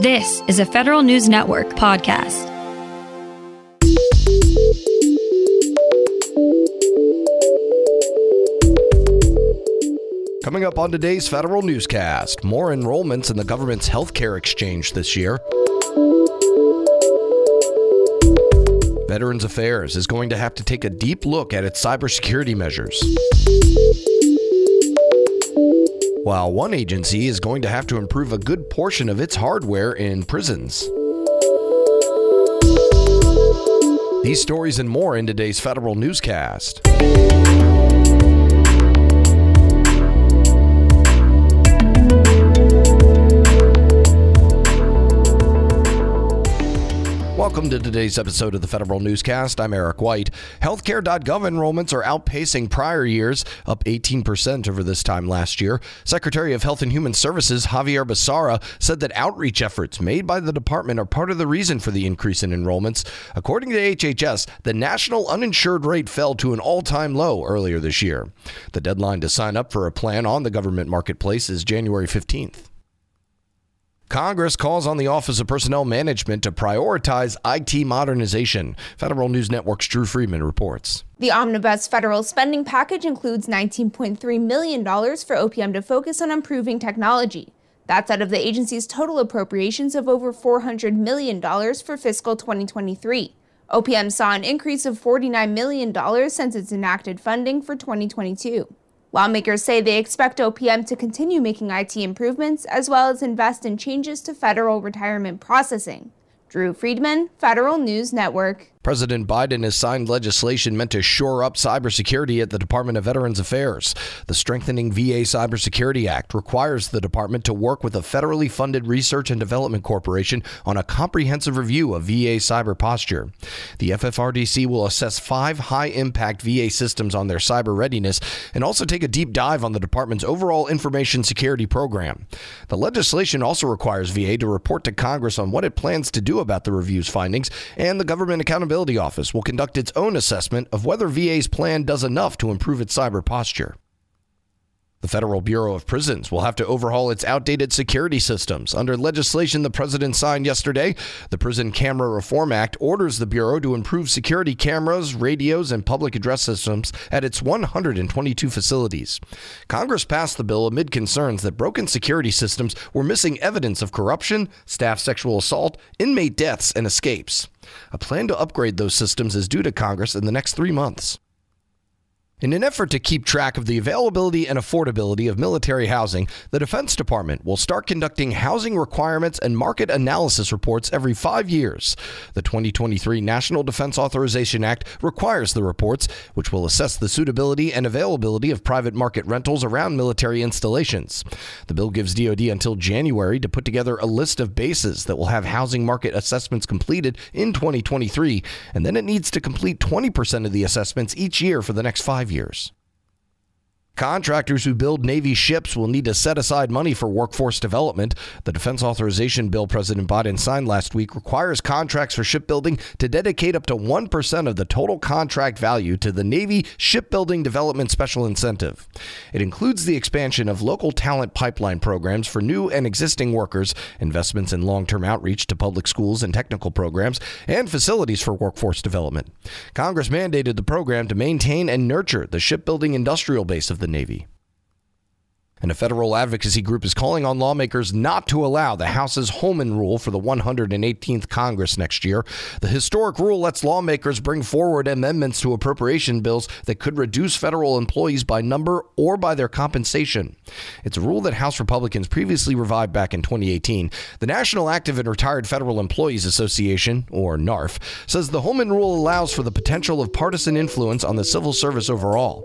This is a Federal News Network podcast. Coming up on today's Federal Newscast, more enrollments in the government's healthcare exchange this year. Veterans Affairs is going to have to take a deep look at its cybersecurity measures. While one agency is going to have to improve a good portion of its hardware in prisons. These stories and more in today's Federal Newscast. Welcome to today's episode of the Federal Newscast. I'm Eric White. Healthcare.gov enrollments are outpacing prior years, up 18% over this time last year. Secretary of Health and Human Services Javier Becerra said that outreach efforts made by the department are part of the reason for the increase in enrollments. According to HHS, the national uninsured rate fell to an all-time low earlier this year. The deadline to sign up for a plan on the government marketplace is January 15th. Congress calls on the Office of Personnel Management to prioritize IT modernization. Federal News Network's Drew Friedman reports. The omnibus federal spending package includes $19.3 million for OPM to focus on improving technology. That's out of the agency's total appropriations of over $400 million for fiscal 2023. OPM saw an increase of $49 million since its enacted funding for 2022. Lawmakers say they expect OPM to continue making IT improvements as well as invest in changes to federal retirement processing. Drew Friedman, Federal News Network. President Biden has signed legislation meant to shore up cybersecurity at the Department of Veterans Affairs. The Strengthening VA Cybersecurity Act requires the department to work with a federally funded research and development corporation on a comprehensive review of VA cyber posture. The FFRDC will assess 5 high-impact VA systems on their cyber readiness and also take a deep dive on the department's overall information security program. The legislation also requires VA to report to Congress on what it plans to do about the review's findings, and the Government Accountability Office will conduct its own assessment of whether VA's plan does enough to improve its cyber posture. The Federal Bureau of Prisons will have to overhaul its outdated security systems. Under legislation the president signed yesterday, the Prison Camera Reform Act orders the Bureau to improve security cameras, radios, and public address systems at its 122 facilities. Congress passed the bill amid concerns that broken security systems were missing evidence of corruption, staff sexual assault, inmate deaths, and escapes. A plan to upgrade those systems is due to Congress in the next 3 months. In an effort to keep track of the availability and affordability of military housing, the Defense Department will start conducting housing requirements and market analysis reports every 5 years. The 2023 National Defense Authorization Act requires the reports, which will assess the suitability and availability of private market rentals around military installations. The bill gives DoD until January to put together a list of bases that will have housing market assessments completed in 2023, and then it needs to complete 20% of the assessments each year for the next 5 years. Contractors who build Navy ships will need to set aside money for workforce development. The defense authorization bill President Biden signed last week requires contracts for shipbuilding to dedicate up to 1% of the total contract value to the Navy Shipbuilding Development Special Incentive. It includes the expansion of local talent pipeline programs for new and existing workers, investments in long-term outreach to public schools and technical programs, and facilities for workforce development. Congress mandated the program to maintain and nurture the shipbuilding industrial base of the Navy. And a federal advocacy group is calling on lawmakers not to allow the House's Holman rule for the 118th Congress next year. The historic rule lets lawmakers bring forward amendments to appropriation bills that could reduce federal employees by number or by their compensation. It's a rule that House Republicans previously revived back in 2018. The National Active and Retired Federal Employees Association, or NARF, says the Holman rule allows for the potential of partisan influence on the civil service overall.